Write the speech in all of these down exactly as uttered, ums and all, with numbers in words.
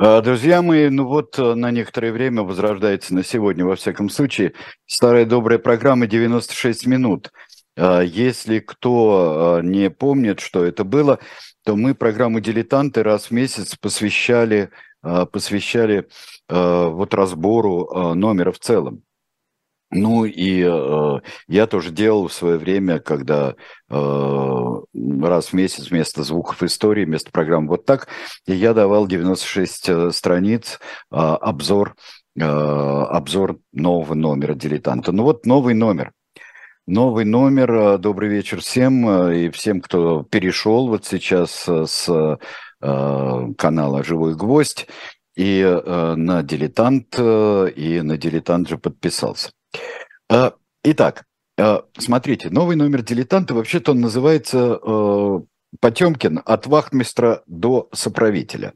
Друзья мои, ну вот на некоторое время возрождается, на сегодня, во всяком случае, старая добрая программа «девяносто шесть минут». Если кто не помнит, что это было, то мы программу «Дилетанты» раз в месяц посвящали, посвящали вот разбору номера в целом. Ну и э, я тоже делал в свое время, когда э, раз в месяц вместо звуков истории, вместо программ «Вот так», я давал девяносто шесть страниц э, обзор, э, обзор нового номера «Дилетанта». Ну вот новый номер. Новый номер. Добрый вечер всем и всем, кто перешел вот сейчас с э, канала «Живой гвоздь» и э, на «Дилетант», э, и на «Дилетант» же подписался. Итак, смотрите, новый номер «Дилетанта», вообще-то он называется «Потемкин. От вахтмистра до соправителя».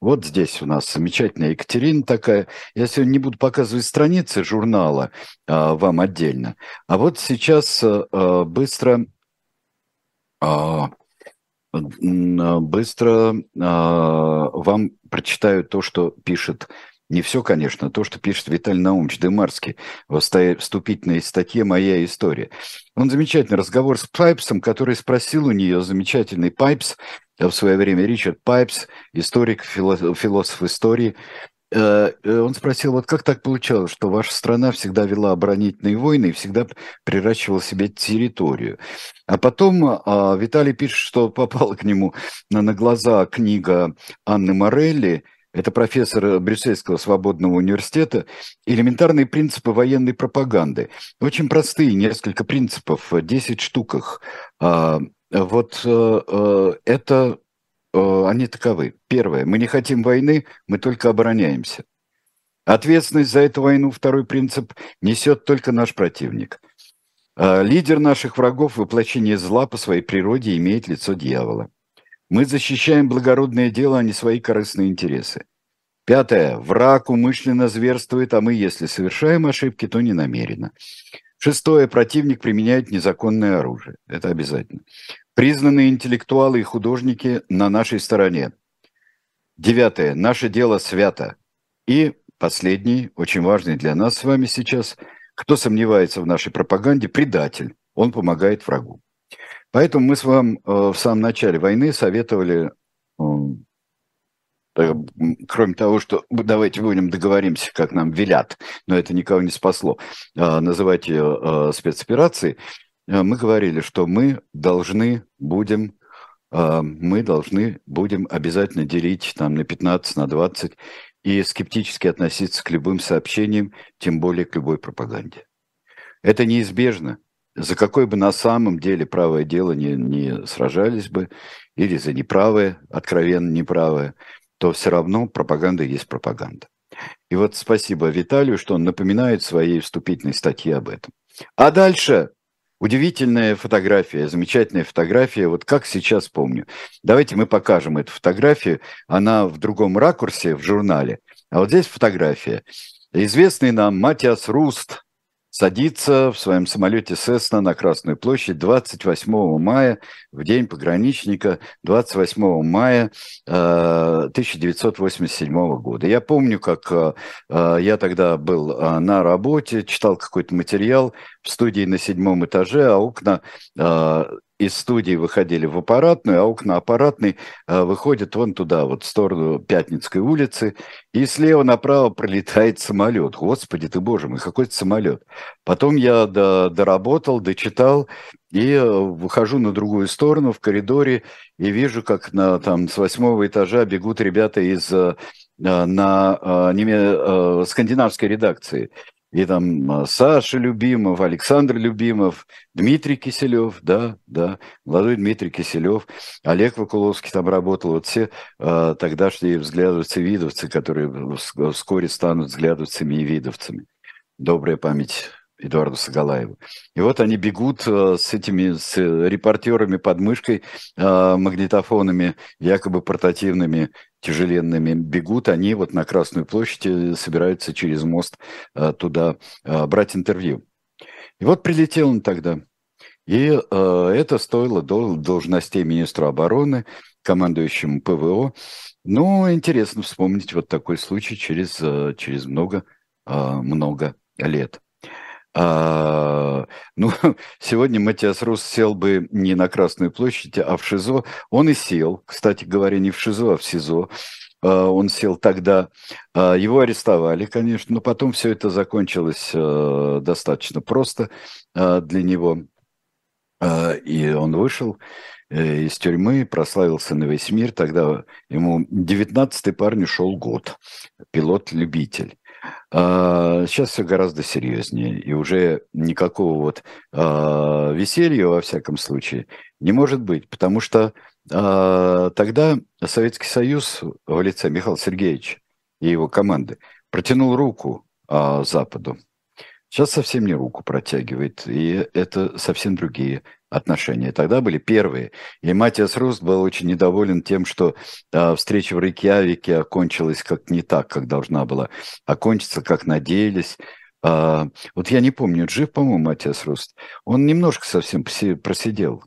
Вот здесь у нас замечательная Екатерина такая. Я сегодня не буду показывать страницы журнала вам отдельно, а вот сейчас быстро, быстро вам прочитаю то, что пишет. Не все, конечно, то, что пишет Виталий Наумович Дымарский в вступительной статье «Моя история». Он замечательный разговор с Пайпсом, который спросил у нее, замечательный Пайпс, в свое время Ричард Пайпс, историк, философ истории. Он спросил, вот как так получалось, что ваша страна всегда вела оборонительные войны и всегда приращивала себе территорию. А потом Виталий пишет, что попала к нему на глаза книга Анны Морелли, это профессор Брюссельского свободного университета, элементарные принципы военной пропаганды. Очень простые, несколько принципов, десять штук. Вот это, они таковы. Первое, мы не хотим войны, мы только обороняемся. Ответственность за эту войну, второй принцип, несет только наш противник. Лидер наших врагов, воплощение зла по своей природе, имеет лицо дьявола. Мы защищаем благородное дело, а не свои корыстные интересы. Пятое. Враг умышленно зверствует, а мы, если совершаем ошибки, то не намеренно. Шестое. Противник применяет незаконное оружие. Это обязательно. Признанные интеллектуалы и художники на нашей стороне. Девятое. Наше дело свято. И последний, очень важный для нас с вами сейчас, кто сомневается в нашей пропаганде, предатель. Он помогает врагу. Поэтому мы с вами в самом начале войны советовали, кроме того, что давайте будем договоримся, как нам велят, но это никого не спасло, называть ее спецоперацией, мы говорили, что мы должны будем, мы должны будем обязательно делить там на пятнадцать, на двадцать и скептически относиться к любым сообщениям, тем более к любой пропаганде. Это неизбежно. За какое бы на самом деле правое дело не, не сражались бы, или за неправое, откровенно неправое, то все равно пропаганда есть пропаганда. И вот спасибо Виталию, что он напоминает в своей вступительной статье об этом. А дальше удивительная фотография, замечательная фотография, вот как сейчас помню. Давайте мы покажем эту фотографию, она в другом ракурсе в журнале, а вот здесь фотография. Известный нам Матиас Руст садится в своем самолете «Сесна» на Красную площадь двадцать восьмого мая, в день пограничника, двадцать восьмого мая тысяча девятьсот восемьдесят седьмого года. Я помню, как я тогда был на работе, читал какой-то материал в студии на седьмом этаже, а окна из студии выходили в аппаратную, а окна аппаратной выходят вон туда, вот в сторону Пятницкой улицы, и слева направо пролетает самолет. Господи ты, боже мой, какой-то самолет. Потом я доработал, дочитал, и выхожу на другую сторону в коридоре, и вижу, как на, там, с восьмого этажа бегут ребята из на, на, неме, скандинавской редакции. И там Саша Любимов, Александр Любимов, Дмитрий Киселев, да, да, молодой Дмитрий Киселев, Олег Вакуловский там работал, вот все э, тогдашние взглядовцы-видовцы, которые вскоре станут взглядовцами и видовцами. Добрая память Эдуарду Сагалаеву. И вот они бегут э, с этими с репортерами под мышкой, э, магнитофонами, якобы портативными, тяжеленными, бегут, они вот на Красную площадь собираются через мост э, туда э, брать интервью. И вот прилетел он тогда. И э, это стоило дол- должностей министра обороны, командующему ПВО, Ну, интересно вспомнить вот такой случай через, через много, много лет. А, ну, сегодня Матиас Руст сел бы не на Красную площадь, а в ШИЗО. Он и сел, кстати говоря, не в ШИЗО, а в СИЗО. Он сел тогда, его арестовали, конечно, но потом все это закончилось достаточно просто для него. И он вышел из тюрьмы, прославился на весь мир. Тогда ему девятнадцатый парню шел год, пилот-любитель. Сейчас все гораздо серьезнее, и уже никакого вот веселья, во всяком случае, не может быть, потому что тогда Советский Союз в лице Михаила Сергеевича и его команды протянул руку Западу. Сейчас совсем не руку протягивает, и это совсем другие отношения. Тогда были первые. И Матиас Руст был очень недоволен тем, что а, встреча в Рейкьявике окончилась как не так, как должна была окончиться, как надеялись. А, вот я не помню, жив, по-моему, Матиас Руст. Он немножко совсем просидел.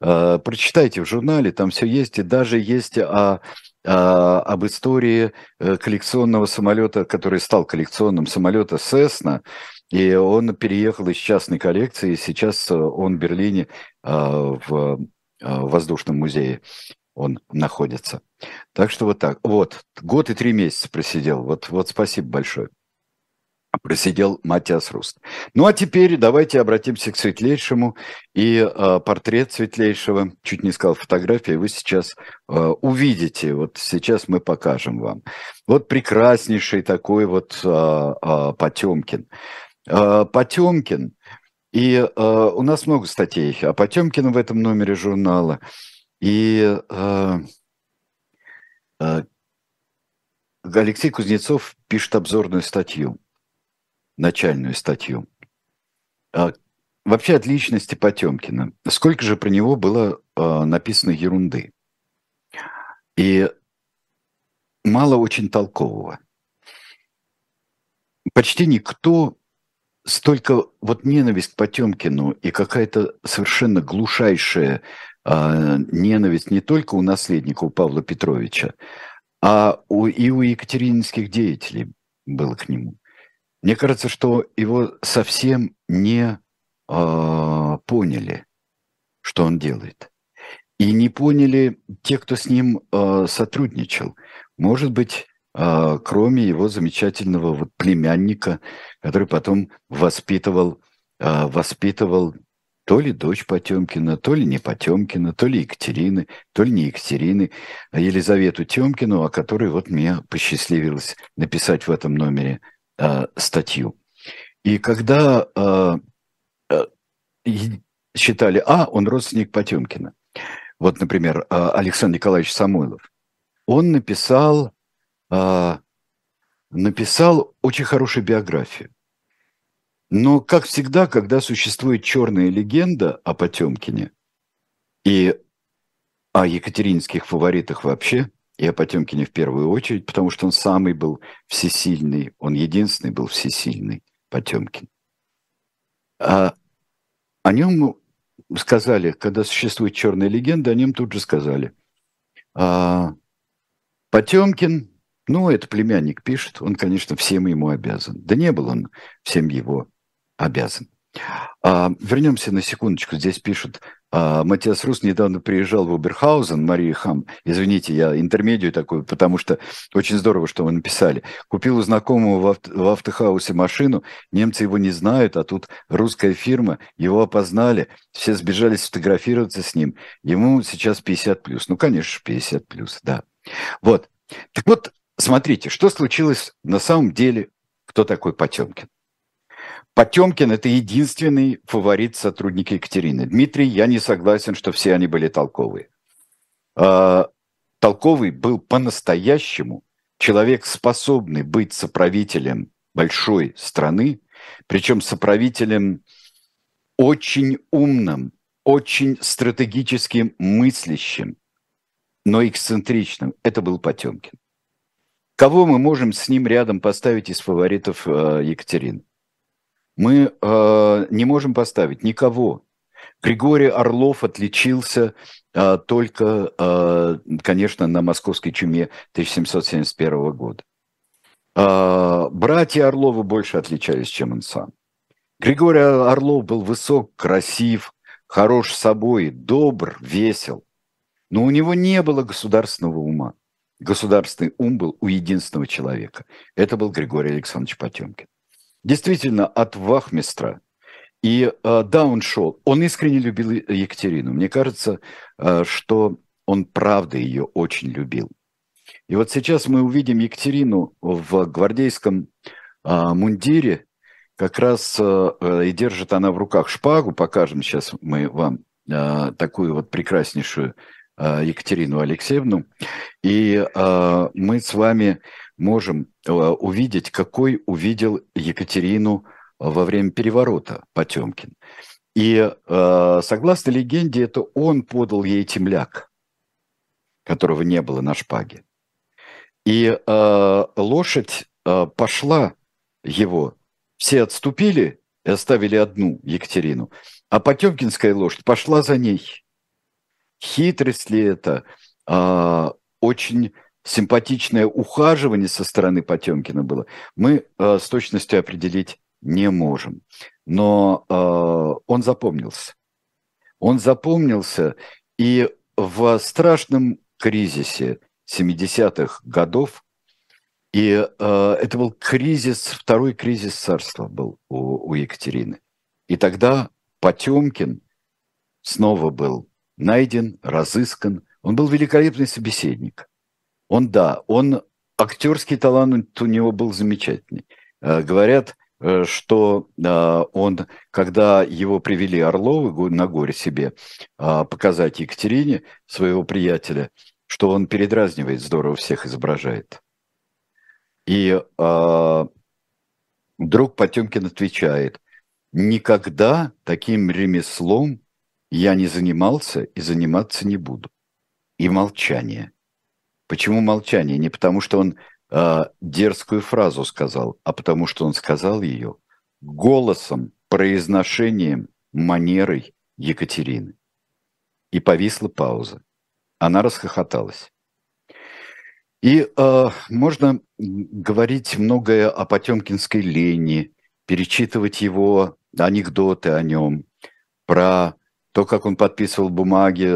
А, прочитайте в журнале, там все есть, и даже есть о... об истории коллекционного самолета, который стал коллекционным, самолета «Сесна», и он переехал из частной коллекции, и сейчас он в Берлине, в воздушном музее он находится. Так что вот так. Вот, год и три месяца просидел. Вот, вот спасибо большое. Просидел Матиас Руст. Ну, а теперь давайте обратимся к светлейшему. И э, портрет светлейшего, чуть не сказал фотография, вы сейчас э, увидите. Вот сейчас мы покажем вам. Вот прекраснейший такой вот э, э, Потемкин. Э, Потемкин. И э, у нас много статей о Потемкине в этом номере журнала. И... Э, э, Алексей Кузнецов пишет обзорную статью. Начальную статью. А, вообще от личности Потемкина. Сколько же про него было а, написано ерунды. И мало очень толкового. Почти никто, столько вот ненависть к Потемкину и какая-то совершенно глушайшая а, ненависть не только у наследника, у Павла Петровича, а у, и у екатерининских деятелей было к нему. Мне кажется, что его совсем не э, поняли, что он делает. И не поняли те, кто с ним э, сотрудничал. Может быть, э, кроме его замечательного вот, племянника, который потом воспитывал, э, воспитывал то ли дочь Потемкина, то ли не Потемкина, то ли Екатерины, то ли не Екатерины, Елизавету Темкину, о которой вот мне посчастливилось написать в этом номере статью. И когда э, э, считали, а, он родственник Потемкина. Вот, например, Александр Николаевич Самойлов. Он написал, э, написал очень хорошую биографию. Но, как всегда, когда существует черная легенда о Потемкине и о екатеринских фаворитах вообще, и о Потемкине в первую очередь, потому что он самый был всесильный, он единственный был всесильный, Потемкин. А о нем сказали, когда существует черная легенда, о нем тут же сказали. А Потемкин, ну, это племянник пишет, он, конечно, всем ему обязан. Да не был он всем его обязан. А, вернемся на секундочку, здесь пишут... Матиас Руст недавно приезжал в Оберхаузен, Мария Хам, извините, я интермедию такую, потому что очень здорово, что вы написали. Купил у знакомого в, авто, в автохаусе машину, немцы его не знают, а тут русская фирма, его опознали, все сбежались сфотографироваться с ним. Ему сейчас пятьдесят плюс. Ну, конечно, пятьдесят плюс, да. Вот. Так вот, смотрите, что случилось на самом деле, кто такой Потемкин. Потемкин – это единственный фаворит сотрудника Екатерины. Дмитрий, я не согласен, что все они были толковые. Толковый был по-настоящему человек, способный быть соправителем большой страны, причем соправителем очень умным, очень стратегически мыслящим, но эксцентричным. Это был Потемкин. Кого мы можем с ним рядом поставить из фаворитов Екатерины? Мы э, не можем поставить никого. Григорий Орлов отличился а, только, а, конечно, на московской чуме тысяча семьсот семьдесят первого года. А, братья Орловы больше отличались, чем он сам. Григорий Орлов был высок, красив, хорош собой, добр, весел. Но у него не было государственного ума. Государственный ум был у единственного человека. Это был Григорий Александрович Потемкин. Действительно, от вахмистра. И да, он шел. Он искренне любил Екатерину. Мне кажется, что он правда ее очень любил. И вот сейчас мы увидим Екатерину в гвардейском мундире. Как раз и держит она в руках шпагу. Покажем сейчас мы вам такую вот прекраснейшую Екатерину Алексеевну, и а, мы с вами можем а, увидеть, какой увидел Екатерину во время переворота Потемкин. И а, согласно легенде, это он подал ей темляк, которого не было на шпаге. И а, лошадь а, пошла его, все отступили и оставили одну Екатерину, а потемкинская лошадь пошла за ней. Хитрость ли это, а, очень симпатичное ухаживание со стороны Потемкина было, мы а, с точностью определить не можем. Но а, он запомнился. Он запомнился, и в страшном кризисе семидесятых годов, и а, это был кризис, второй кризис царства был у, у Екатерины. И тогда Потемкин снова был найден, разыскан. Он был великолепный собеседник. Он, да, он, актерский талант у него был замечательный. Э, говорят, э, что э, он, когда его привели Орловы на горе себе, э, показать Екатерине, своего приятеля, что он передразнивает, здорово всех изображает. И э, друг Потемкин отвечает: «Никогда таким ремеслом я не занимался и заниматься не буду». И молчание. Почему молчание? Не потому, что он э, дерзкую фразу сказал, а потому, что он сказал ее голосом, произношением, манерой Екатерины. И повисла пауза. Она расхохоталась. И э, можно говорить многое о потемкинской лени, перечитывать его анекдоты о нем, про то, как он подписывал бумаги,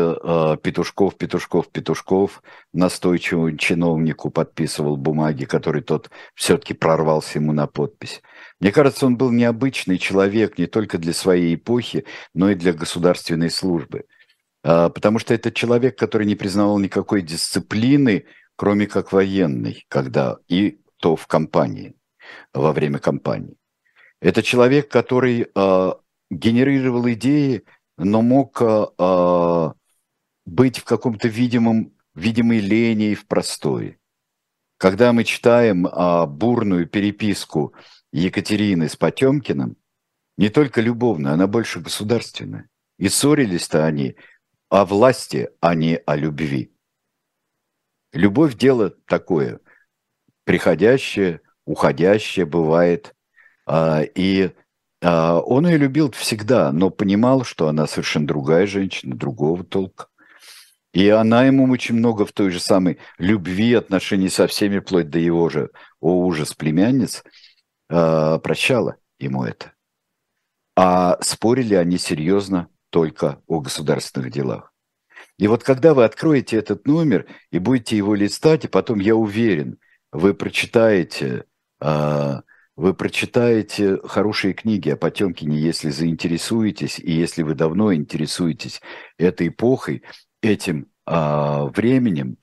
Петушков, Петушков, Петушков, настойчивому чиновнику подписывал бумаги, который тот все-таки прорвался ему на подпись. Мне кажется, он был необычный человек не только для своей эпохи, но и для государственной службы. Потому что это человек, который не признавал никакой дисциплины, кроме как военной, когда и то в кампании, во время кампании. Это человек, который генерировал идеи, но мог э, быть в каком-то видимом, видимой лени и в простое. Когда мы читаем э, бурную переписку Екатерины с Потемкиным, не только любовная, она больше государственная. И ссорились-то они о власти, а не о любви. Любовь – дело такое, приходящее, уходящее бывает, э, и... Он ее любил всегда, но понимал, что она совершенно другая женщина, другого толка. И она ему очень много в той же самой любви, отношений со всеми, вплоть до его же, о ужас, племянниц, прощала ему это. А спорили они серьезно только о государственных делах. И вот когда вы откроете этот номер и будете его листать, и потом, я уверен, вы прочитаете... Вы прочитаете хорошие книги о Потемкине, если заинтересуетесь, и если вы давно интересуетесь этой эпохой, этим а, временем,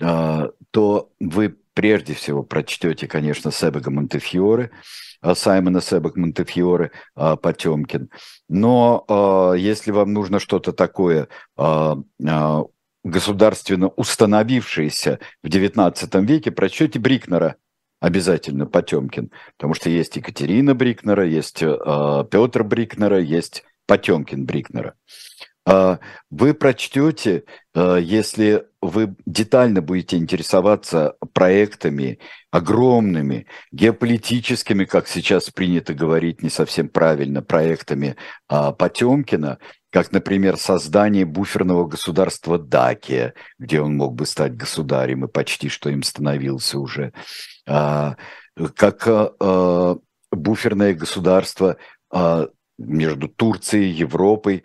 а, то вы прежде всего прочтете, конечно, Себега Монтефьоре, Саймона Себег Монтефьоре, а, Потемкин. Но а, если вам нужно что-то такое а, а, государственно установившееся в девятнадцатом веке, прочтете Брикнера. Обязательно Потемкин, потому что есть Екатерина Брикнера, есть э, Петр Брикнера, есть Потемкин Брикнера. Вы прочтете, если вы детально будете интересоваться проектами огромными, геополитическими, как сейчас принято говорить не совсем правильно, проектами Потемкина, как, например, создание буферного государства Дакия, где он мог бы стать государем и почти что им становился уже, как буферное государство между Турцией, Европой,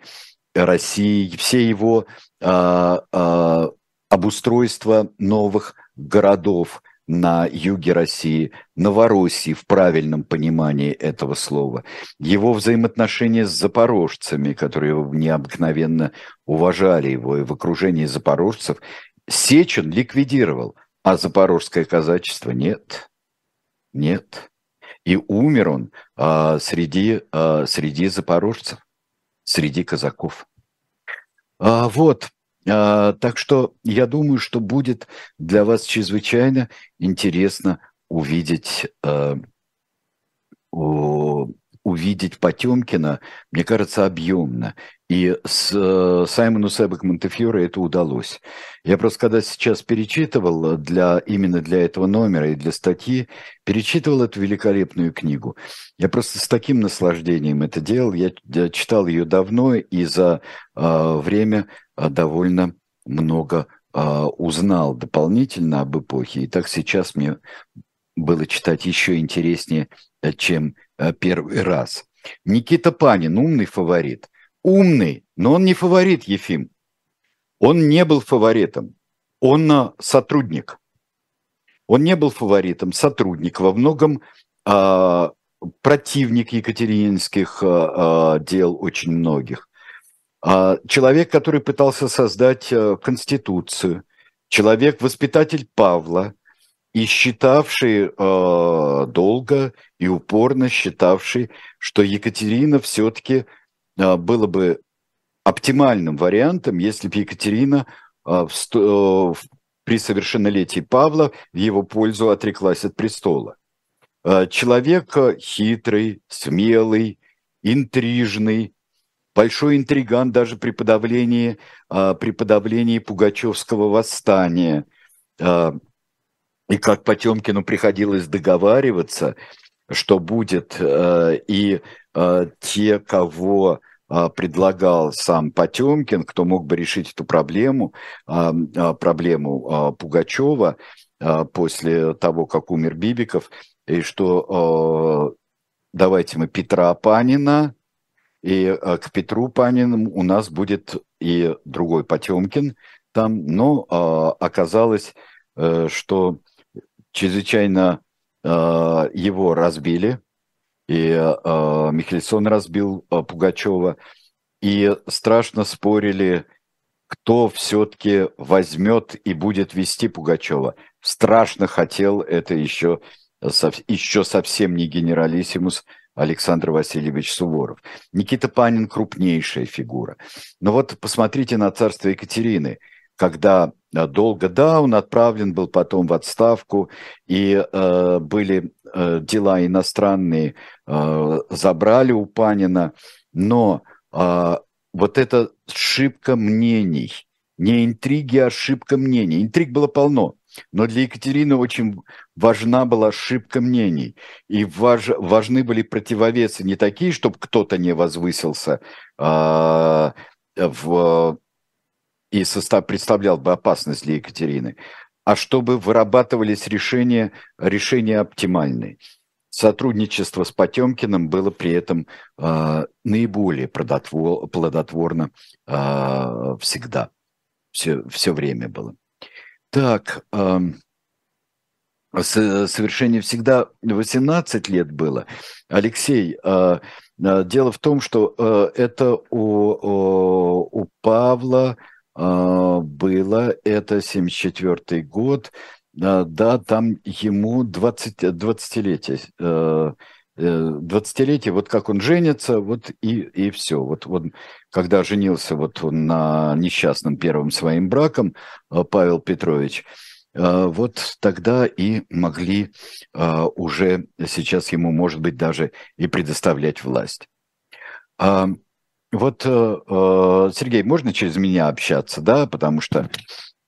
России, все его а, а, обустройство новых городов на юге России, Новороссии в правильном понимании этого слова, его взаимоотношения с запорожцами, которые необыкновенно уважали его, и в окружении запорожцев Сечин ликвидировал, а запорожское казачество нет, нет. И умер он а, среди, а, среди запорожцев, среди казаков. А, вот, а, так что я думаю, что будет для вас чрезвычайно интересно увидеть, а, о, увидеть Потемкина, мне кажется, объемно. И с а, Саймону Себек Монтефьоре это удалось. Я просто когда сейчас перечитывал для, именно для этого номера и для статьи, перечитывал эту великолепную книгу. Я просто с таким наслаждением это делал. Я, я читал ее давно и за а, время довольно много а, узнал дополнительно об эпохе. И так сейчас мне было читать еще интереснее, чем а, первый раз. Никита Панин, умный фаворит. Умный, но он не фаворит, Ефим. Он не был фаворитом. Он сотрудник. Он не был фаворитом, сотрудник. Во многом а, противник екатерининских а, дел очень многих. А, человек, который пытался создать а, Конституцию. Человек, воспитатель Павла. И считавший э, долго и упорно считавший, что Екатерина все-таки... было бы оптимальным вариантом, если бы Екатерина при совершеннолетии Павла в его пользу отреклась от престола. Человек хитрый, смелый, интрижный, большой интриган даже при подавлении, при подавлении Пугачевского восстания. И как Потемкину приходилось договариваться, что будет, и те, кого предлагал сам Потемкин, кто мог бы решить эту проблему, проблему Пугачева после того, как умер Бибиков, и что давайте мы Петра Панина, и к Петру Панину у нас будет и другой Потемкин там, но оказалось, что чрезвычайно его разбили, и э, Михельсон разбил э, Пугачева, и страшно спорили, кто все-таки возьмет и будет вести Пугачева. Страшно хотел это еще, со, еще совсем не генералиссимус Александр Васильевич Суворов. Никита Панин – крупнейшая фигура. Но вот посмотрите на царство Екатерины, когда... Долго, да, он отправлен был потом в отставку, и э, были э, дела иностранные, э, забрали у Панина, но э, вот это ошибка мнений, не интриги, а ошибка мнений. Интриг было полно, но для Екатерины очень важна была ошибка мнений, и важ, важны были противовесы не такие, чтобы кто-то не возвысился э, в... и состав представлял бы опасность для Екатерины, а чтобы вырабатывались решения, решения оптимальные. Сотрудничество с Потемкиным было при этом э, наиболее плодотвор, плодотворно э, всегда, все, все время было. Так, э, совершение всегда восемнадцать лет было. Алексей, э, дело в том, что э, это у, у, у Павла... было, это семьдесят четвёртый год, да, там ему двадцатилетие, двадцатилетие, вот как он женится, вот и, и все. Вот он, когда женился вот он на несчастном первым своим браком, Павел Петрович, вот тогда и могли уже сейчас ему, может быть, даже и предоставлять власть. Вот, Сергей, можно через меня общаться, да, потому что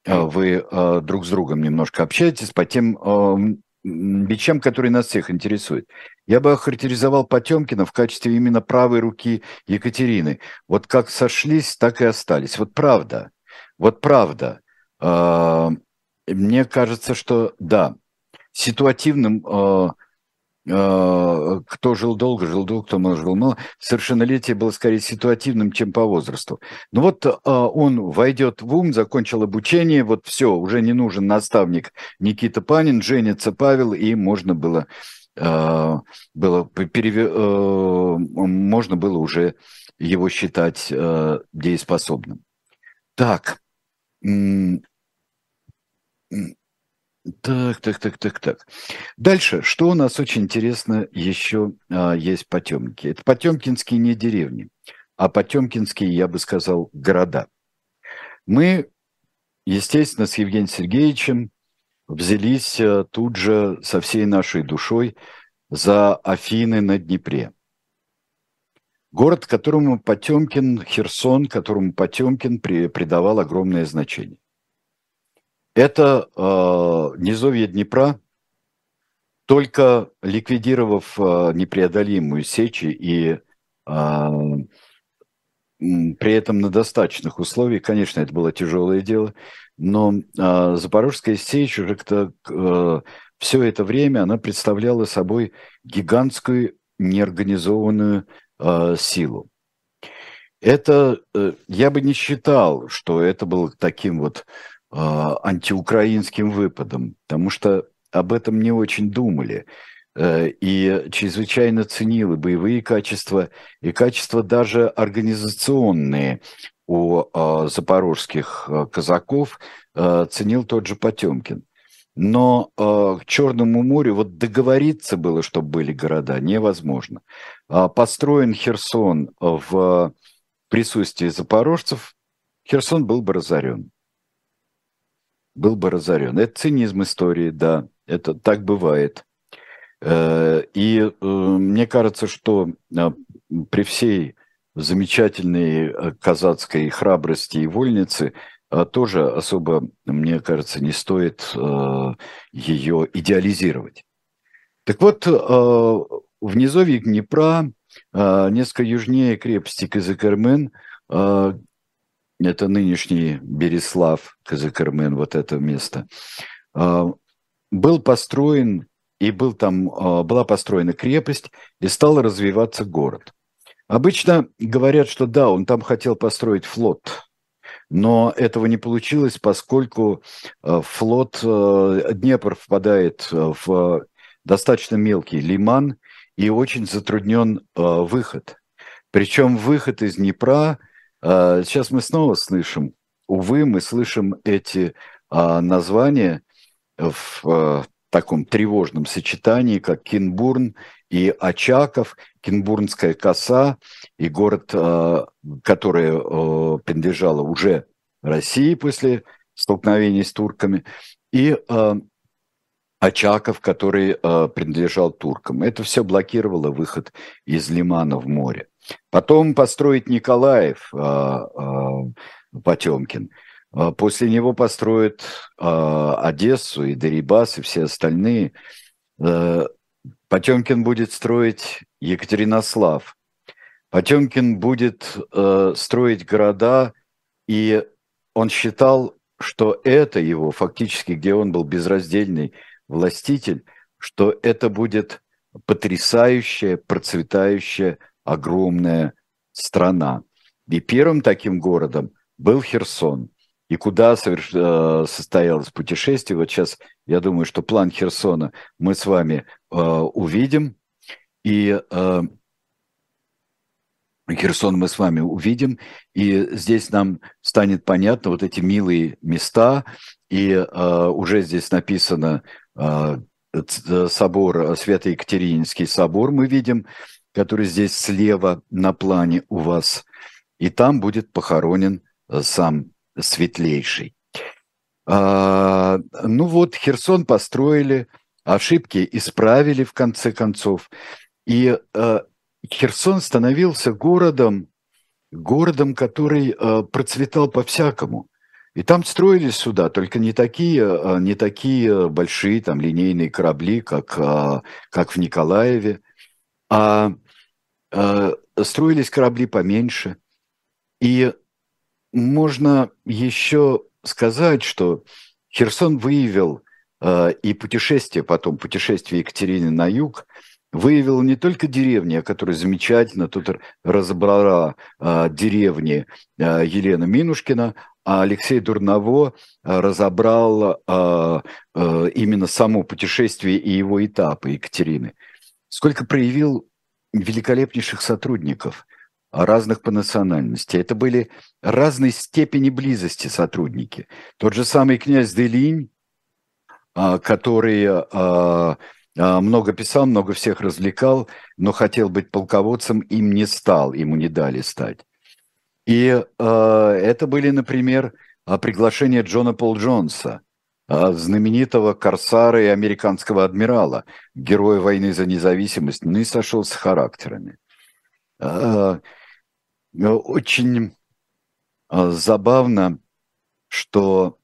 вы друг с другом немножко общаетесь по тем бичам, которые нас всех интересуют. Я бы охарактеризовал Потемкина в качестве именно правой руки Екатерины. Вот как сошлись, так и остались. Вот правда, вот правда. Мне кажется, что да, ситуативным... Кто жил долго, жил долго, кто жил мало. Совершеннолетие было скорее ситуативным, чем по возрасту. Ну вот он войдет в ум, закончил обучение, вот все, уже не нужен наставник Никита Панин, женится Павел, и можно было, было, перев... можно было уже его считать дееспособным. Так. Так, так, так, так, так. Дальше, что у нас очень интересно еще а, есть Потемки. Это потемкинские не деревни, а потемкинские, я бы сказал, города. Мы, естественно, с Евгением Сергеевичем взялись а, тут же со всей нашей душой за Афины на Днепре. Город, которому Потемкин, Херсон, которому Потемкин при, придавал огромное значение. Это э, низовье Днепра, только ликвидировав э, непреодолимую сечь и э, при этом на достаточных условиях, конечно, это было тяжелое дело, но э, Запорожская сечь уже как-то, э, все это время она представляла собой гигантскую неорганизованную э, силу. Это, э, я бы не считал, что это было таким вот антиукраинским выпадом, потому что об этом не очень думали и чрезвычайно ценили боевые качества и качества даже организационные у запорожских казаков, ценил тот же Потемкин. Но к Черному морю вот договориться было, чтобы были города, невозможно. Построен Херсон в присутствии запорожцев, Херсон был бы разорен. был бы разорен. Это цинизм истории, да, это так бывает. И мне кажется, что при всей замечательной казацкой храбрости и вольнице тоже особо, мне кажется, не стоит ее идеализировать. Так вот, в низовье Днепра, несколько южнее крепости Кызыкермен, это нынешний Берислав, Кызыкермен, вот это место, был построен, и был там, была построена крепость, и стал развиваться город. Обычно говорят, что да, он там хотел построить флот, но этого не получилось, поскольку флот, Днепр впадает в достаточно мелкий лиман, и очень затруднен выход. Причем выход из Днепра... Сейчас мы снова слышим, увы, мы слышим эти а, названия в а, таком тревожном сочетании, как Кинбурн и Очаков, Кинбурнская коса и город, а, который а, принадлежал уже России после столкновений с турками, и а, Очаков, который а, принадлежал туркам. Это все блокировало выход из лимана в море. Потом построить Николаев Потемкин. После него построят Одессу и Дерибас и все остальные. Потемкин будет строить Екатеринослав. Потемкин будет строить города, и он считал, что это его, фактически, где он был безраздельный властитель, что это будет потрясающая, процветающая огромная страна. И первым таким городом был Херсон. И куда соверш... состоялось путешествие. Вот сейчас, я думаю, что план Херсона мы с вами э, увидим. И э, Херсон мы с вами увидим. И здесь нам станет понятно вот эти милые места. И э, уже здесь написано э, собор, Свято-Екатерининский собор мы видим, который здесь слева на плане у вас, и там будет похоронен сам Светлейший. А, ну вот, Херсон построили, ошибки исправили в конце концов, и а, Херсон становился городом, городом, который процветал по-всякому. И там строились суда, только не такие, не такие большие там линейные корабли, как, как в Николаеве, а строились корабли поменьше. И можно еще сказать, что Херсон выявил, и путешествие потом, путешествие Екатерины на юг, выявил не только деревни, о которой замечательно тут разобрала деревни Елена Минушкина, а Алексей Дурново разобрал а, а, именно само путешествие и его этапы Екатерины. Сколько проявил великолепнейших сотрудников, разных по национальности. Это были разной степени близости сотрудники. Тот же самый князь Делинь, а, который а, а, много писал, много всех развлекал, но хотел быть полководцем, им не стал, ему не дали стать. И э, это были, например, приглашения Джона Пол Джонса, знаменитого корсара и американского адмирала, героя войны за независимость, ну и сошел с характерами. Э, очень забавно, что,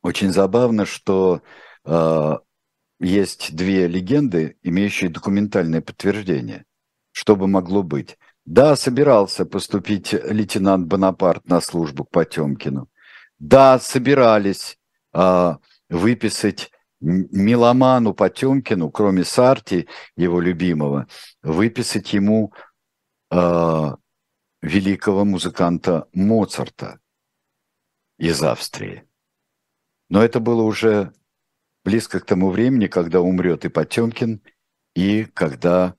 очень забавно, что э, есть две легенды, имеющие документальное подтверждение, что бы могло быть. Да, собирался поступить лейтенант Бонапарт на службу к Потемкину. Да, собирались э, выписать меломану Потемкину, кроме Сарти, его любимого, выписать ему э, великого музыканта Моцарта из Австрии. Но это было уже близко к тому времени, когда умрет и Потемкин, и когда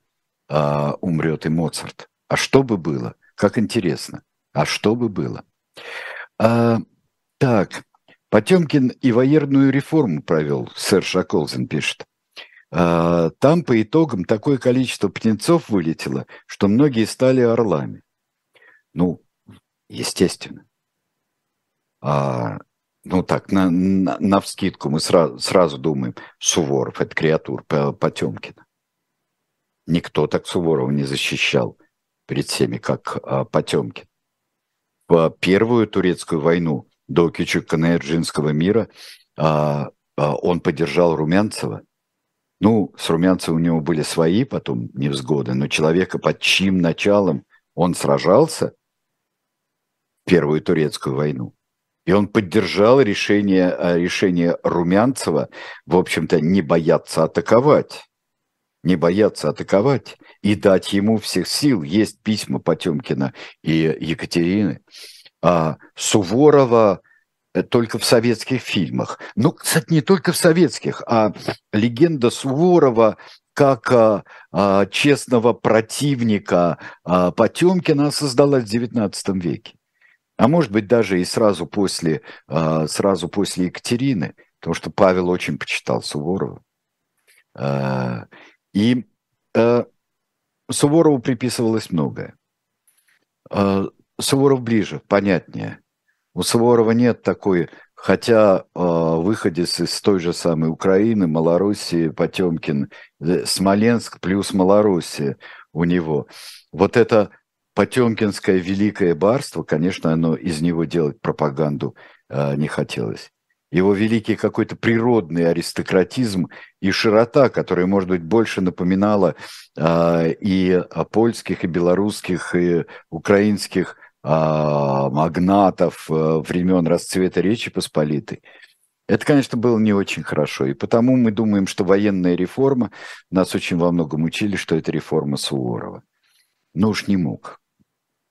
э, умрет и Моцарт. А что бы было? Как интересно. А что бы было? А, так, Потемкин и военную реформу провел, сэр Шаколзин пишет. А, там по итогам такое количество птенцов вылетело, что многие стали орлами. Ну, естественно. А, ну так, на, на, навскидку мы сразу, сразу думаем, Суворов – это креатур Потемкина. Никто так Суворова не защищал перед всеми, как а, Потемкин. В Первую турецкую войну до Кючук-Канаерджинского мира а, а, он поддержал Румянцева. Ну, с Румянцевым у него были свои потом невзгоды, но человека, под чьим началом он сражался в Первую турецкую войну. И он поддержал решение, решение Румянцева, в общем-то, не бояться атаковать. Не бояться атаковать и дать ему всех сил. Есть письма Потемкина и Екатерины. А Суворова только в советских фильмах. Ну, кстати, не только в советских, а легенда Суворова как а, а, честного противника а, Потемкина создалась в девятнадцатом веке. А может быть, даже и сразу после, а, сразу после Екатерины, потому что Павел очень почитал Суворова. А, и э, Суворову приписывалось многое. Э, Суворов ближе, понятнее. У Суворова нет такой, хотя э, выходец из той же самой Украины, Малоруссии, Потемкин, э, Смоленск плюс Малоруссия у него. Вот это потемкинское великое барство, конечно, оно из него делать пропаганду э, не хотелось. Его великий какой-то природный аристократизм и широта, которая, может быть, больше напоминала а, и польских, и белорусских, и украинских а, магнатов а, времен расцвета Речи Посполитой. Это, конечно, было не очень хорошо. И потому мы думаем, что военная реформа, нас очень во многом учили, что это реформа Суворова. Ну уж не мог.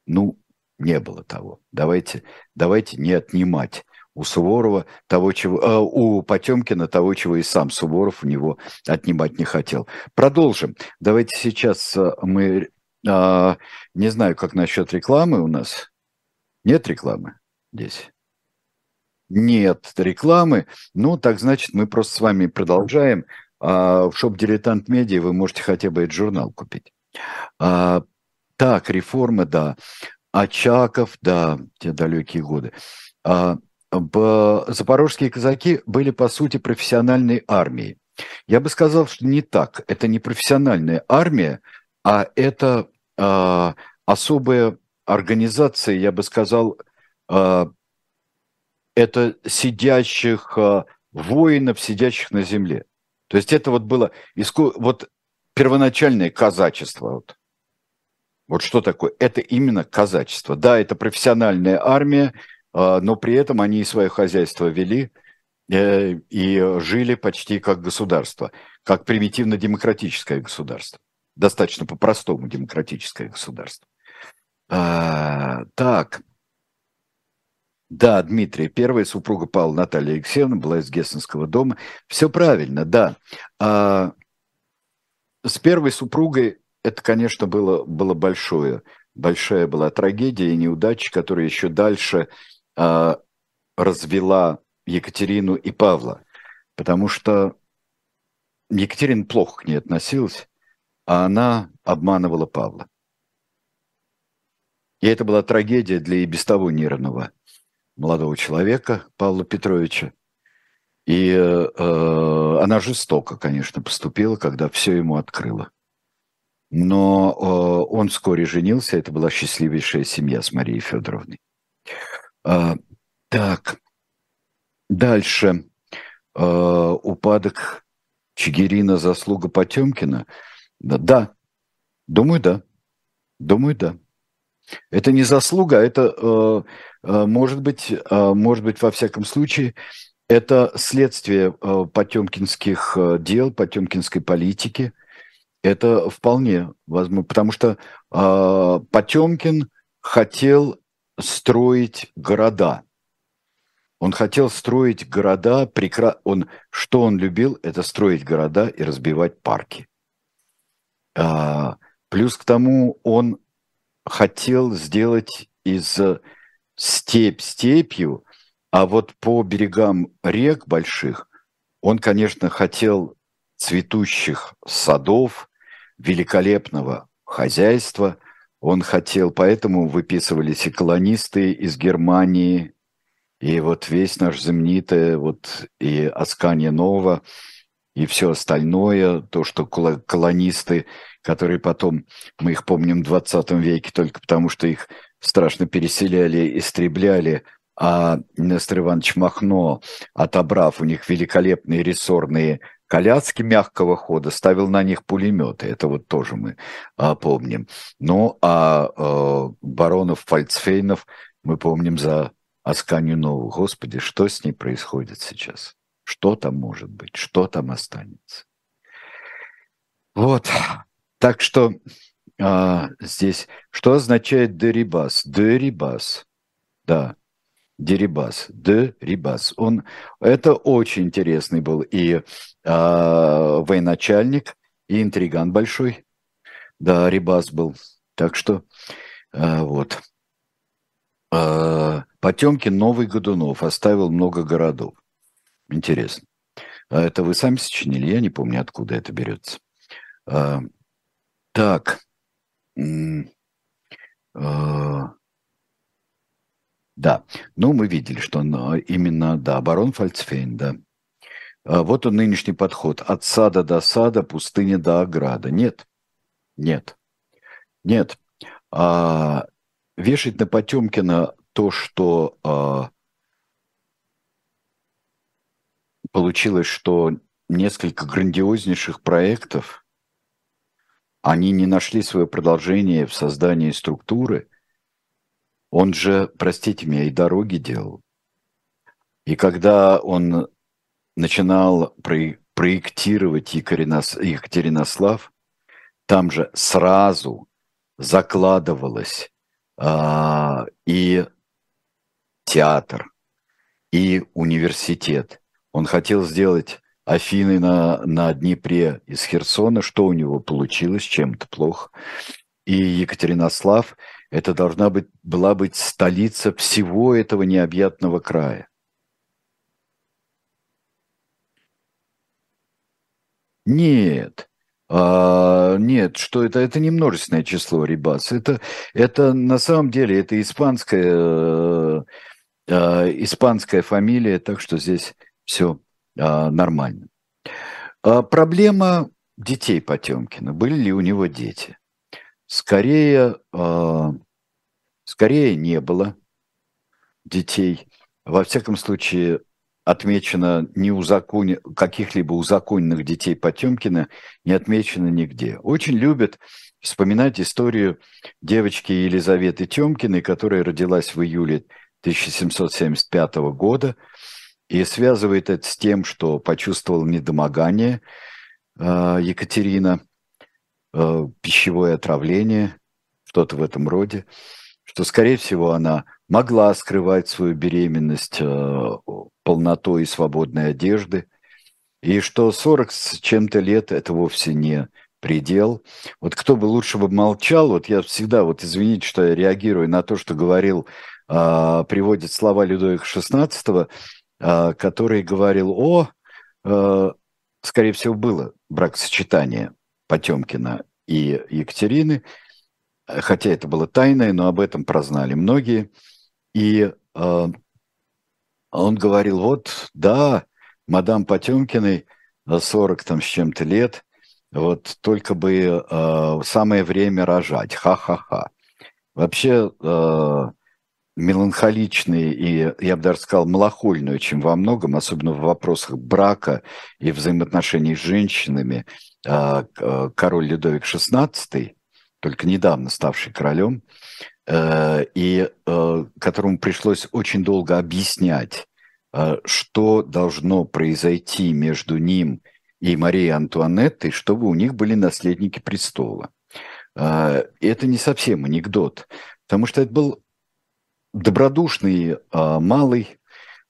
Ну, не было того. Давайте, давайте не отнимать у Суворова того, чего, э, у Потемкина того, чего и сам Суворов у него отнимать не хотел. Продолжим. Давайте сейчас мы, э, не знаю, как насчет рекламы у нас. Нет рекламы здесь? Нет рекламы. Ну, так значит, мы просто с вами продолжаем. Э, в шоп «Дилетант Медиа» вы можете хотя бы этот журнал купить. Э, так, реформа, да. Очаков, да, те далекие годы. Э, Запорожские казаки были, по сути, профессиональной армией. Я бы сказал, что не так. Это не профессиональная армия, а это э, особое организации, я бы сказал, это сидящих воинов, сидящих на земле. То есть это вот было иску... вот первоначальное казачество. Вот. вот что такое? Это именно казачество. Да, это профессиональная армия, но при этом они и свое хозяйство вели и жили почти как государство, как примитивно-демократическое государство. Достаточно по-простому демократическое государство. А, так. Да, Дмитрий, первая супруга Павла Наталья Алексеевна была из Гессенского дома. Все правильно, да. А, с первой супругой это, конечно, было, было большое. Большая была трагедия и неудача, которая еще дальше а, развела Екатерину и Павла. Потому что Екатерина плохо к ней относилась, а она обманывала Павла. И это была трагедия для и без того нервного молодого человека Павла Петровича. И э, она жестоко, конечно, поступила, когда все ему открыла. Но э, он вскоре женился, это была счастливейшая семья с Марией Федоровной. Э, так, дальше. Э, упадок Чигирина, заслуга Потемкина. Да, да, думаю, да. Думаю, да. Это не заслуга, это, может быть, может быть, во всяком случае, это следствие потемкинских дел, потемкинской политики. Это вполне возможно, потому что Потемкин хотел строить города. Он хотел строить города, он, что он любил, это строить города и разбивать парки. Плюс к тому он хотел сделать из степь степью, а вот по берегам рек больших он, конечно, хотел цветущих садов, великолепного хозяйства. Он хотел, поэтому выписывались и колонисты из Германии, и вот весь наш знаменитый, вот и Аскания Нова, и все остальное, то, что колонисты, которые потом, мы их помним в двадцатом веке, только потому что их страшно переселяли, истребляли, а Нестор Иванович Махно, отобрав у них великолепные рессорные коляски мягкого хода, ставил на них пулеметы, это вот тоже мы а, помним. Ну, а, а баронов Фальцфейнов мы помним за Асканию Нову. Господи, что с ней происходит сейчас? Что там может быть? Что там останется? Вот. Так что а, здесь... Что означает Дерибас? Дерибас. Да. Дерибас. Дерибас. Он... Это очень интересный был и а, военачальник, и интриган большой. Да, Рибас был. Так что а, вот. А, Потемкин новый Годунов. Оставил много городов. Интересно. Это вы сами сочинили? Я не помню, откуда это берется. А, так. А, да. Ну, мы видели, что он именно, да, барон Фальцфейн, да. А вот он нынешний подход. От сада до сада, пустыня до ограда. Нет. Нет. Нет. А, вешать на Потемкина то, что... А, получилось, что несколько грандиознейших проектов, они не нашли свое продолжение в создании структуры. Он же, простите меня, и дороги делал. И когда он начинал проектировать Екатеринослав, там же сразу закладывалось а, и театр, и университет. Он хотел сделать Афины на, на Днепре из Херсона, что у него получилось, чем-то плохо. И Екатеринослав, это должна быть, была быть столица всего этого необъятного края. Нет, а, нет, что это? Это не множественное число, Рибас. Это, это на самом деле, это испанская, а, испанская фамилия, так что здесь... Все а, нормально. А, проблема детей Потемкина. Были ли у него дети? Скорее, а, скорее не было детей. Во всяком случае, отмечено не узакон... каких-либо узаконенных детей Потемкина не отмечено нигде. Очень любят вспоминать историю девочки Елизаветы Темкиной, которая родилась в июле тысяча семьсот семьдесят пятого года, и связывает это с тем, что почувствовала недомогание э, Екатерина, э, пищевое отравление, что-то в этом роде, что, скорее всего, она могла скрывать свою беременность э, полнотой и свободной одежды, и что сорок с чем-то лет – это вовсе не предел. Вот кто бы лучше бы молчал, вот я всегда, вот извините, что я реагирую на то, что говорил, э, приводит слова Людовика шестнадцатого, э, который говорил о, э, скорее всего, было бракосочетание Потемкина и Екатерины, хотя это было тайное, но об этом прознали многие. И э, он говорил, вот, да, мадам Потемкиной сорок там с чем-то лет, вот только бы э, самое время рожать, ха-ха-ха. Вообще э, меланхоличный и, я бы даже сказал, малохольную, чем во многом, особенно в вопросах брака и взаимоотношений с женщинами, э, король Людовик шестнадцатый, только недавно ставший королем, э, и э, которому пришлось очень долго объяснять, э, что должно произойти между ним и Марией Антуанеттой, чтобы у них были наследники престола. Э, это не совсем анекдот, потому что это был добродушный э, малый,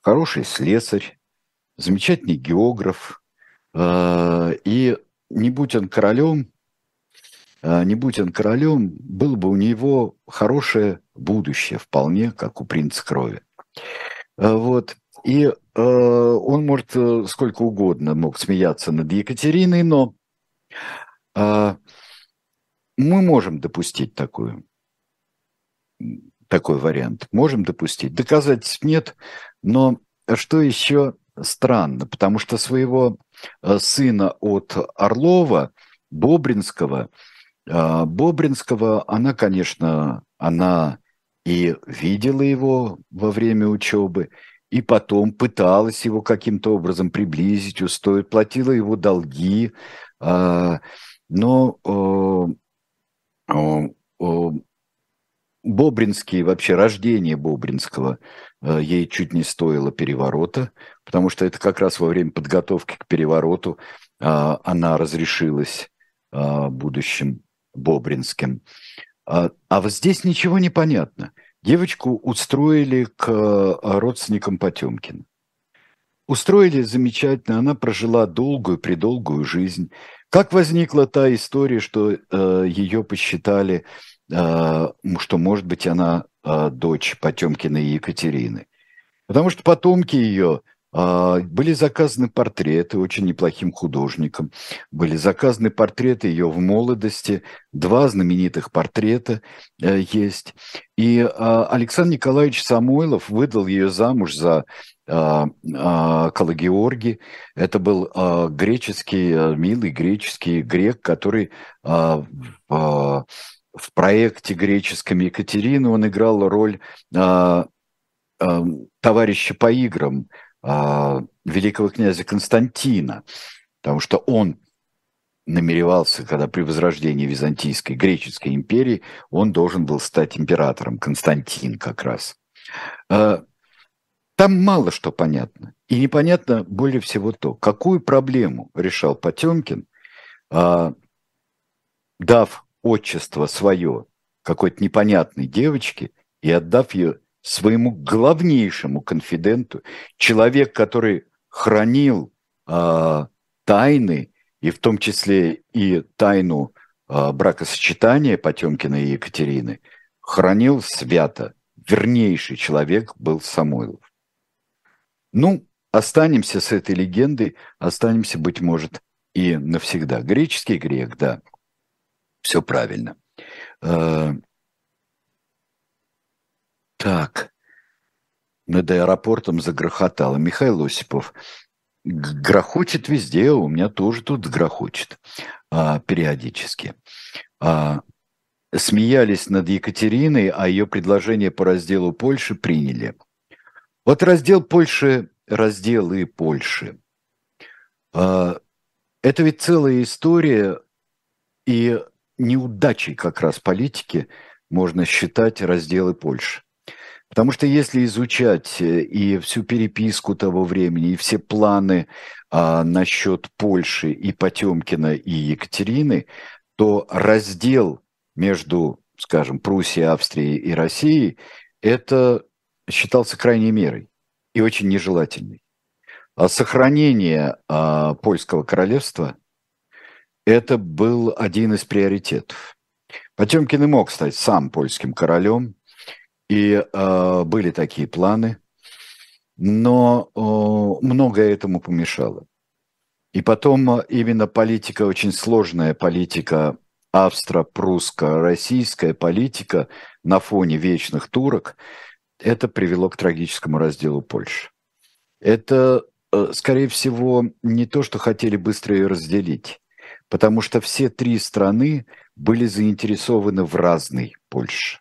хороший слесарь, замечательный географ, э, и не будь он королем, Не будь он королем, было бы у него хорошее будущее, вполне, как у принца крови. Вот. И э, он, может, сколько угодно мог смеяться над Екатериной, но э, мы можем допустить такую, такой вариант. Можем допустить. Доказательств нет, но что еще странно, потому что своего сына от Орлова, Бобринского, Бобринского, она, конечно, она и видела его во время учебы, и потом пыталась его каким-то образом приблизить, устроить, платила его долги, но Бобринский, вообще рождение Бобринского, ей чуть не стоило переворота, потому что это как раз во время подготовки к перевороту она разрешилась будущим Бобринским. А, а вот здесь ничего не понятно. Девочку устроили к родственникам Потемкина. Устроили замечательно, она прожила долгую-предолгую жизнь. Как возникла та история, что э, ее посчитали, э, что, может быть, она э, дочь Потемкина и Екатерины? Потому что потомки ее... Были заказаны портреты очень неплохим художником. Были заказаны портреты ее в молодости. Два знаменитых портрета есть. И Александр Николаевич Самойлов выдал ее замуж за Калагеорги. Это был греческий, милый греческий грек, который в проекте греческом Екатерины он играл роль товарища по играм великого князя Константина, потому что он намеревался, когда при возрождении Византийской, Греческой империи, он должен был стать императором, Константин как раз. Там мало что понятно. И непонятно более всего то, какую проблему решал Потемкин, дав отчество свое какой-то непонятной девочке и отдав ее своему главнейшему конфиденту, человек, который хранил э, тайны, и в том числе и тайну э, бракосочетания Потемкина и Екатерины, хранил свято. Вернейший человек был Самойлов. Ну, останемся с этой легендой, останемся, быть может, и навсегда. Греческий грек, да, все правильно. Э, Так, над аэропортом загрохотало. Михаил Осипов. Грохочет везде, у меня тоже тут грохочет а, периодически. А, смеялись над Екатериной, а ее предложение по разделу Польши приняли. Вот раздел Польши, разделы Польши. Это ведь целая история, и неудачей как раз политики можно считать разделы Польши. Потому что если изучать и всю переписку того времени, и все планы а, насчет Польши и Потемкина и Екатерины, то раздел между, скажем, Пруссией, Австрией и Россией, это считался крайней мерой и очень нежелательной. А сохранение а, польского королевства – это был один из приоритетов. Потемкин и мог стать сам польским королем, и э, были такие планы, но э, многое этому помешало. И потом именно политика, очень сложная политика, австро-прусско-российская политика на фоне вечных турок, это привело к трагическому разделу Польши. Это, э, скорее всего, не то, что хотели быстро ее разделить, потому что все три страны были заинтересованы в разной Польше.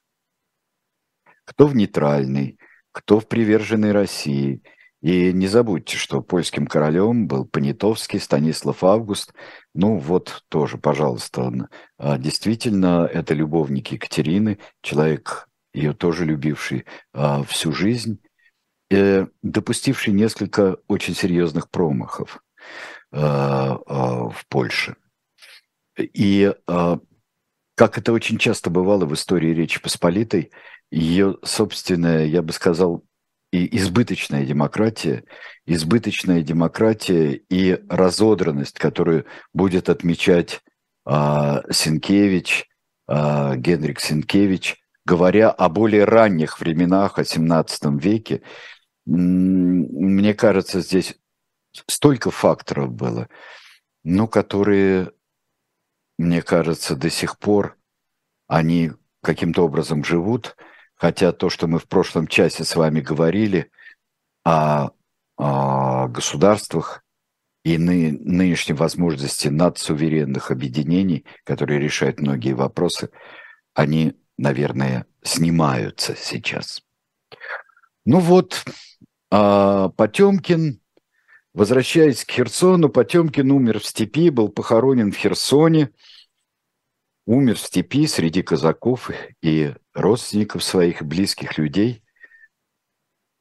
Кто в нейтральной, кто в приверженной России. И не забудьте, что польским королем был Понятовский, Станислав Август. Ну вот тоже, пожалуйста, действительно, это любовник Екатерины, человек, ее тоже любивший всю жизнь, допустивший несколько очень серьезных промахов в Польше. И как это очень часто бывало в истории Речи Посполитой, ее собственная, я бы сказал, и избыточная демократия, избыточная демократия и разодранность, которую будет отмечать а, Сенкевич, а, Генрих Сенкевич, говоря о более ранних временах, о семнадцатом веке. Мне кажется, здесь столько факторов было, но которые, мне кажется, до сих пор они каким-то образом живут. Хотя то, что мы в прошлом часе с вами говорили о, о государствах и ны, нынешней возможности надсуверенных объединений, которые решают многие вопросы, они, наверное, снимаются сейчас. Ну вот, Потемкин, возвращаясь к Херсону, Потемкин умер в степи, был похоронен в Херсоне, умер в степи среди казаков и родственников своих, близких людей.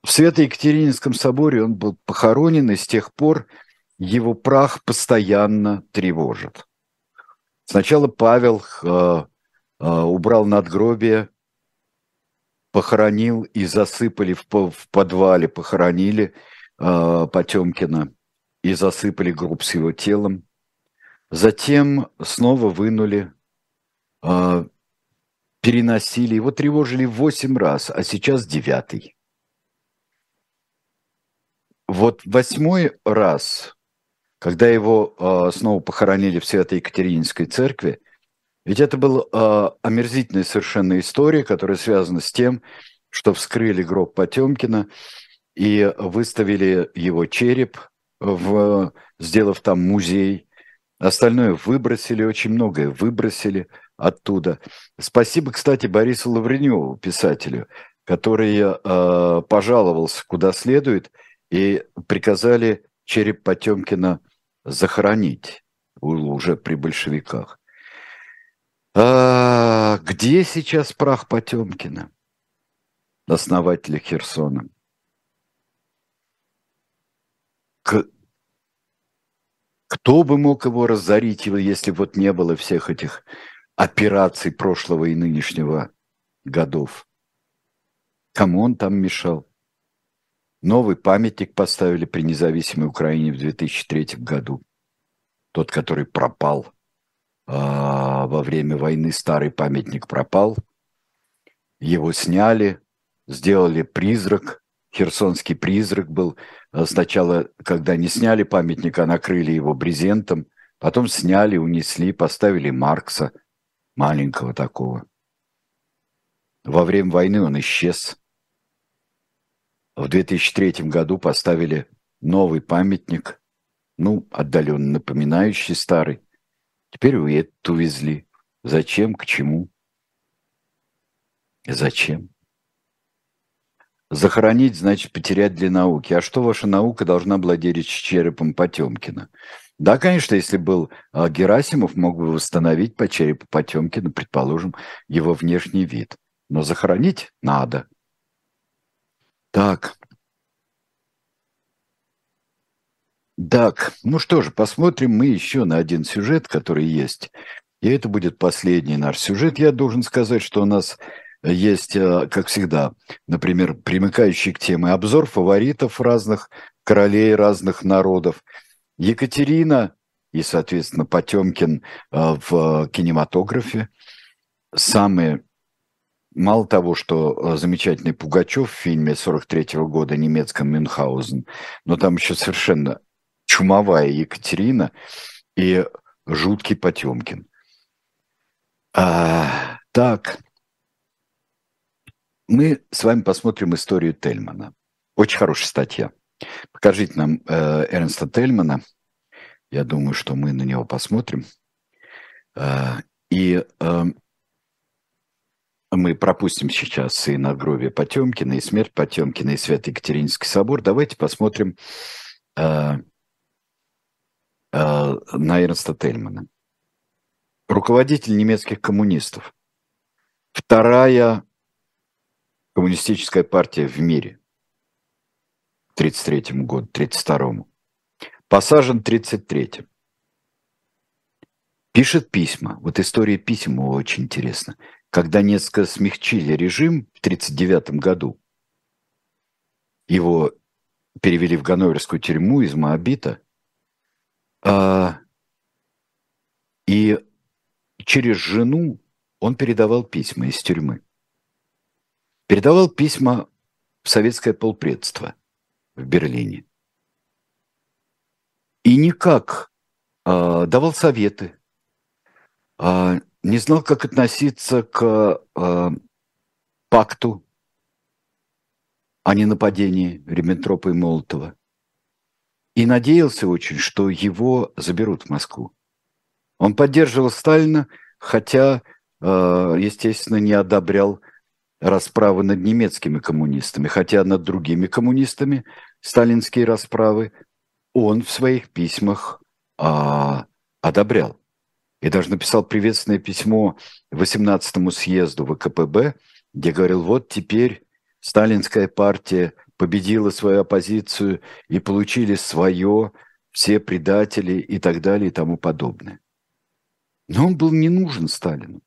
В Свято-Екатерининском соборе он был похоронен, и с тех пор его прах постоянно тревожит. Сначала Павел э, э, убрал надгробие, похоронил и засыпали в, в подвале, похоронили э, Потемкина и засыпали гроб с его телом. Затем снова вынули, э, переносили, его тревожили восемь раз, а сейчас девятый. Вот восьмой раз, когда его э, снова похоронили в Свято-Екатерининской церкви, ведь это была э, омерзительная совершенно история, которая связана с тем, что вскрыли гроб Потемкина и выставили его череп, в, сделав там музей. Остальное выбросили, очень многое выбросили оттуда. Спасибо, кстати, Борису Лавреневу, писателю, который э, пожаловался куда следует, и приказали череп Потемкина захоронить уже при большевиках. А где сейчас прах Потемкина, основателя Херсона? К... Кто бы мог его разорить, если вот не было всех этих операций прошлого и нынешнего годов? Кому он там мешал? Новый памятник поставили при независимой Украине в две тысячи третьем году. Тот, который пропал а, во время войны, старый памятник пропал. Его сняли, сделали призрак. Херсонский призрак был. Сначала, когда не сняли памятника, накрыли его брезентом, потом сняли, унесли, поставили Маркса, маленького такого. Во время войны он исчез. В две тысячи третьем году поставили новый памятник, ну, отдаленно напоминающий старый. Теперь его увезли. Зачем, к чему? Зачем? Захоронить, значит, потерять для науки. А что ваша наука должна была делить с черепом Потемкина? Да, конечно, если был Герасимов, мог бы восстановить по черепу Потемкина, предположим, его внешний вид. Но захоронить надо. Так. Так, ну что же, посмотрим мы еще на один сюжет, который есть. И это будет последний наш сюжет. Я должен сказать, что у нас есть, как всегда, например, примыкающий к теме обзор фаворитов разных королей, разных народов. Екатерина и, соответственно, Потемкин в кинематографе. Самые, мало того, что замечательный Пугачев в фильме сорок третьего года немецком «Мюнхгаузен», но там еще совершенно чумовая Екатерина и жуткий Потемкин. А, так, мы с вами посмотрим историю Тельмана. Очень хорошая статья. Покажите нам э, Эрнста Тельмана. Я думаю, что мы на него посмотрим. Э, и э, мы пропустим сейчас и надгробие Потемкина, и смерть Потемкина, и Свято-Екатерининский собор. Давайте посмотрим э, э, на Эрнста Тельмана. Руководитель немецких коммунистов. Вторая коммунистическая партия в мире. К тридцать третьему году, тридцать второму. Посажен в тридцать третьем. Пишет письма. Вот история писем его очень интересна. Когда несколько смягчили режим в тридцать девятом году, его перевели в ганноверскую тюрьму из Моабита, а, и через жену он передавал письма из тюрьмы. Передавал письма в советское полпредство в Берлине. И никак а, давал советы, а, не знал, как относиться к а, пакту о ненападении Риббентропа и Молотова. И надеялся очень, что его заберут в Москву. Он поддерживал Сталина, хотя, естественно, не одобрял расправы над немецкими коммунистами, хотя над другими коммунистами сталинские расправы он в своих письмах а, одобрял. И даже написал приветственное письмо восемнадцатому съезду ВКПБ, где говорил, вот теперь сталинская партия победила свою оппозицию и получили свое, все предатели и так далее и тому подобное. Но он был не нужен Сталину.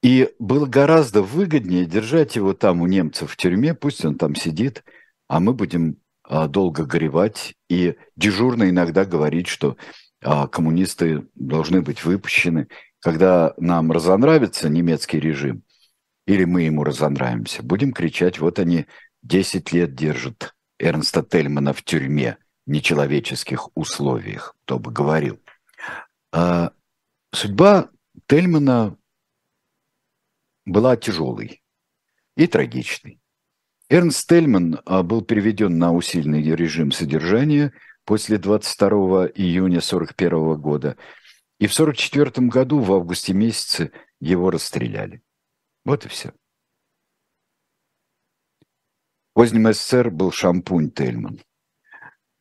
И было гораздо выгоднее держать его там у немцев в тюрьме, пусть он там сидит, а мы будем а, долго горевать и дежурно иногда говорить, что а, коммунисты должны быть выпущены. Когда нам разонравится немецкий режим, или мы ему разонравимся, будем кричать, вот они десять лет держат Эрнста Тельмана в тюрьме в нечеловеческих условиях, кто бы говорил. А судьба Тельмана была тяжелой и трагичной. Эрнст Тельман был переведен на усиленный режим содержания после двадцать второго июня сорок первого года. И в сорок четвёртом году, в августе месяце, его расстреляли. Вот и все. В позднем СССР был шампунь Тельман.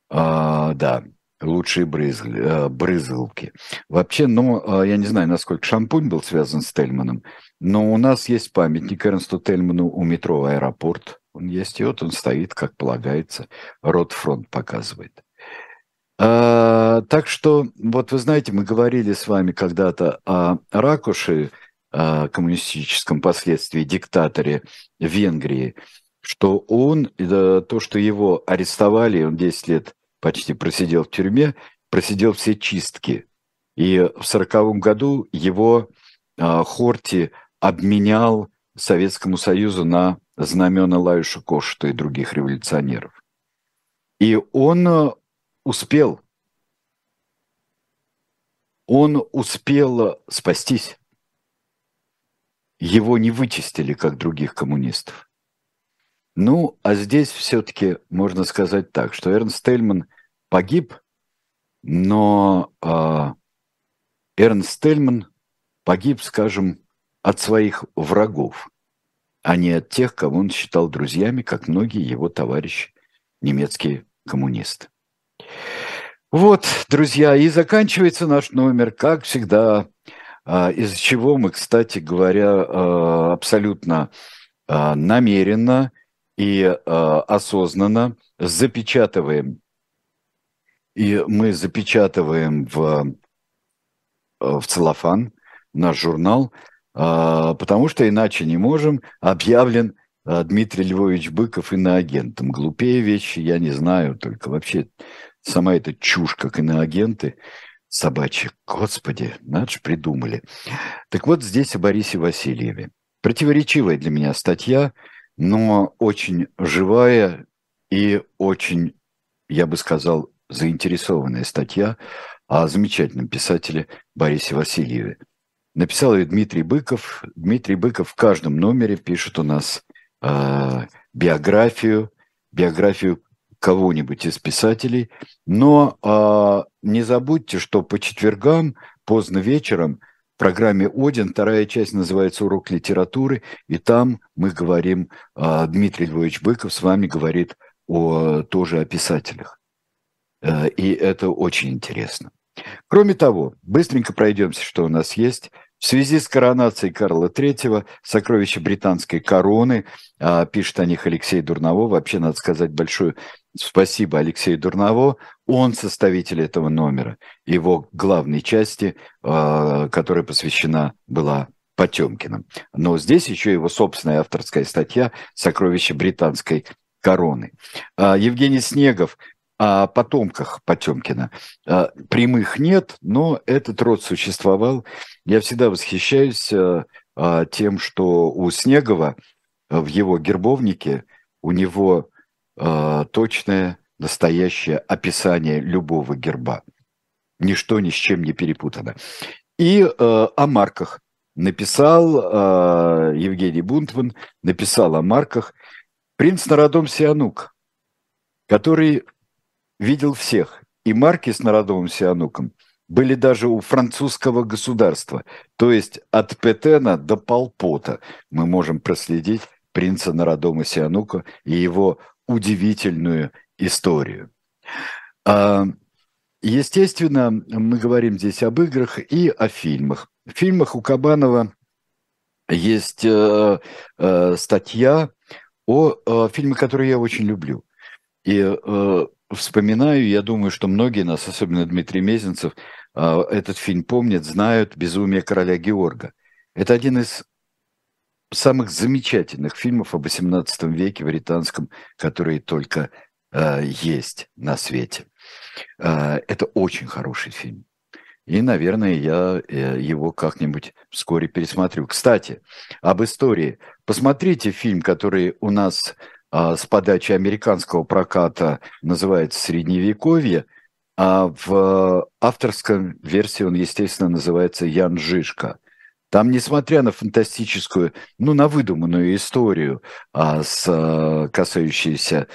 А, да. Лучшие брызгалки. Вообще, ну, я не знаю, насколько шампунь был связан с Тельманом, но у нас есть памятник Эрнсту Тельману у метро «Аэропорт». Он есть, и вот он стоит, как полагается, Ротфронт показывает. А, так что, вот вы знаете, мы говорили с вами когда-то о Ракуше, о коммунистическом последствии, диктаторе Венгрии, что он, то, что его арестовали, он десять лет почти просидел в тюрьме, просидел все чистки. И в сороковом году его э, Хорти обменял Советскому Союзу на знамена Лаюша Кошута и других революционеров. И он э, успел, он успел спастись. Его не вычистили, как других коммунистов. Ну, а здесь все-таки можно сказать так, что Эрнст Тельман погиб, но э, Эрнст Тельман погиб, скажем, от своих врагов, а не от тех, кого он считал друзьями, как многие его товарищи, немецкие коммунисты. Вот, друзья, и заканчивается наш номер, как всегда, из чего мы, кстати говоря, абсолютно намеренно и осознанно запечатываем. И мы запечатываем в, в целлофан наш журнал, потому что иначе не можем. Объявлен Дмитрий Львович Быков иноагентом. Глупее вещи я не знаю, только вообще сама эта чушь, как иноагенты собачьи. Господи, надо же, придумали. Так вот, здесь о Борисе Васильеве. Противоречивая для меня статья, но очень живая и очень, я бы сказал, заинтересованная статья о замечательном писателе Борисе Васильеве. Написал ее Дмитрий Быков. Дмитрий Быков в каждом номере пишет у нас э, биографию, биографию кого-нибудь из писателей. Но э, не забудьте, что по четвергам, поздно вечером, в программе «Один» вторая часть называется «Урок литературы», и там мы говорим, э, Дмитрий Львович Быков с вами говорит о, тоже о писателях. Э, и это очень интересно. Кроме того, быстренько пройдемся, что у нас есть. В связи с коронацией Карла третьего, сокровища британской короны, пишет о них Алексей Дурново. Вообще, надо сказать большое спасибо Алексею Дурново. Он составитель этого номера, его главной части, которая посвящена была Потемкиным. Но здесь еще его собственная авторская статья «Сокровища британской короны». Евгений Снегов о потомках Потемкина. Прямых нет, но этот род существовал. Я всегда восхищаюсь тем, что у Снегова в его гербовнике у него точное, настоящее описание любого герба. Ничто ни с чем не перепутано. И о марках. Написал Евгений Бунтман, написал о марках принц Народом Сианук, который видел всех. И марки с Народовым Сиануком были даже у французского государства. То есть от Петена до Полпота мы можем проследить принца Народома Сианука и его удивительную историю. Естественно, мы говорим здесь об играх и о фильмах. В фильмах у Кабанова есть статья о фильме, который я очень люблю. И вспоминаю, я думаю, что многие нас, особенно Дмитрий Мезенцев, этот фильм помнят, знают «Безумие короля Георга». Это один из самых замечательных фильмов об восемнадцатом веке британском, которые только есть на свете. Это очень хороший фильм. И, наверное, я его как-нибудь вскоре пересмотрю. Кстати, об истории. Посмотрите фильм, который у нас с подачи американского проката называется «Средневековье», а в авторской версии он, естественно, называется «Ян Жишка». Там, несмотря на фантастическую, ну, на выдуманную историю, касающуюся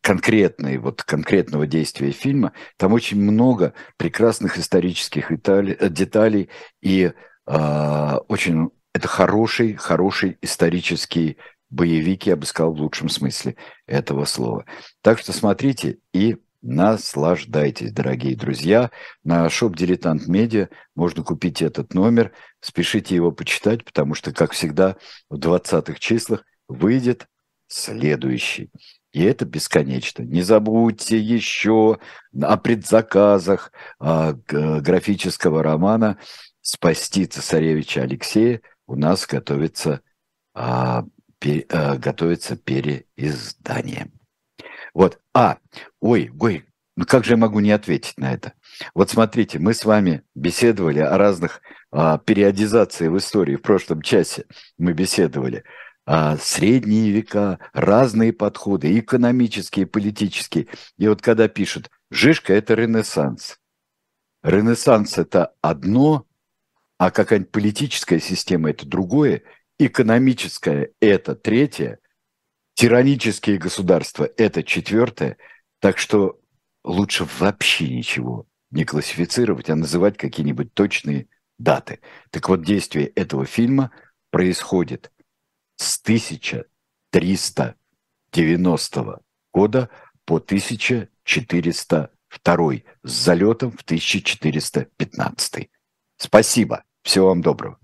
конкретной, вот, конкретного действия фильма, там очень много прекрасных исторических деталей, и очень это хороший, хороший исторический боевик, я бы сказал, в лучшем смысле этого слова. Так что смотрите и наслаждайтесь, дорогие друзья. На шоп «Дилетант Медиа» можно купить этот номер. Спешите его почитать, потому что, как всегда, в двадцатых числах выйдет следующий. И это бесконечно. Не забудьте еще о предзаказах графического романа «Спасти цесаревича Алексея». У нас готовится... готовится переиздание. Вот. А, ой, ой, ну как же я могу не ответить на это? Вот смотрите, мы с вами беседовали о разных а, периодизациях в истории. В прошлом часе мы беседовали. А, средние века, разные подходы, экономические, политические. И вот когда пишут, Жишка – это Ренессанс. Ренессанс – это одно, а какая-нибудь политическая система – это другое. Экономическое – это третье, тиранические государства – это четвертое, так что лучше вообще ничего не классифицировать, а называть какие-нибудь точные даты. Так вот, действие этого фильма происходит с тысяча триста девяностого года по тысяча четыреста второй, с залетом в тысяча четыреста пятнадцатый. Спасибо, всего вам доброго.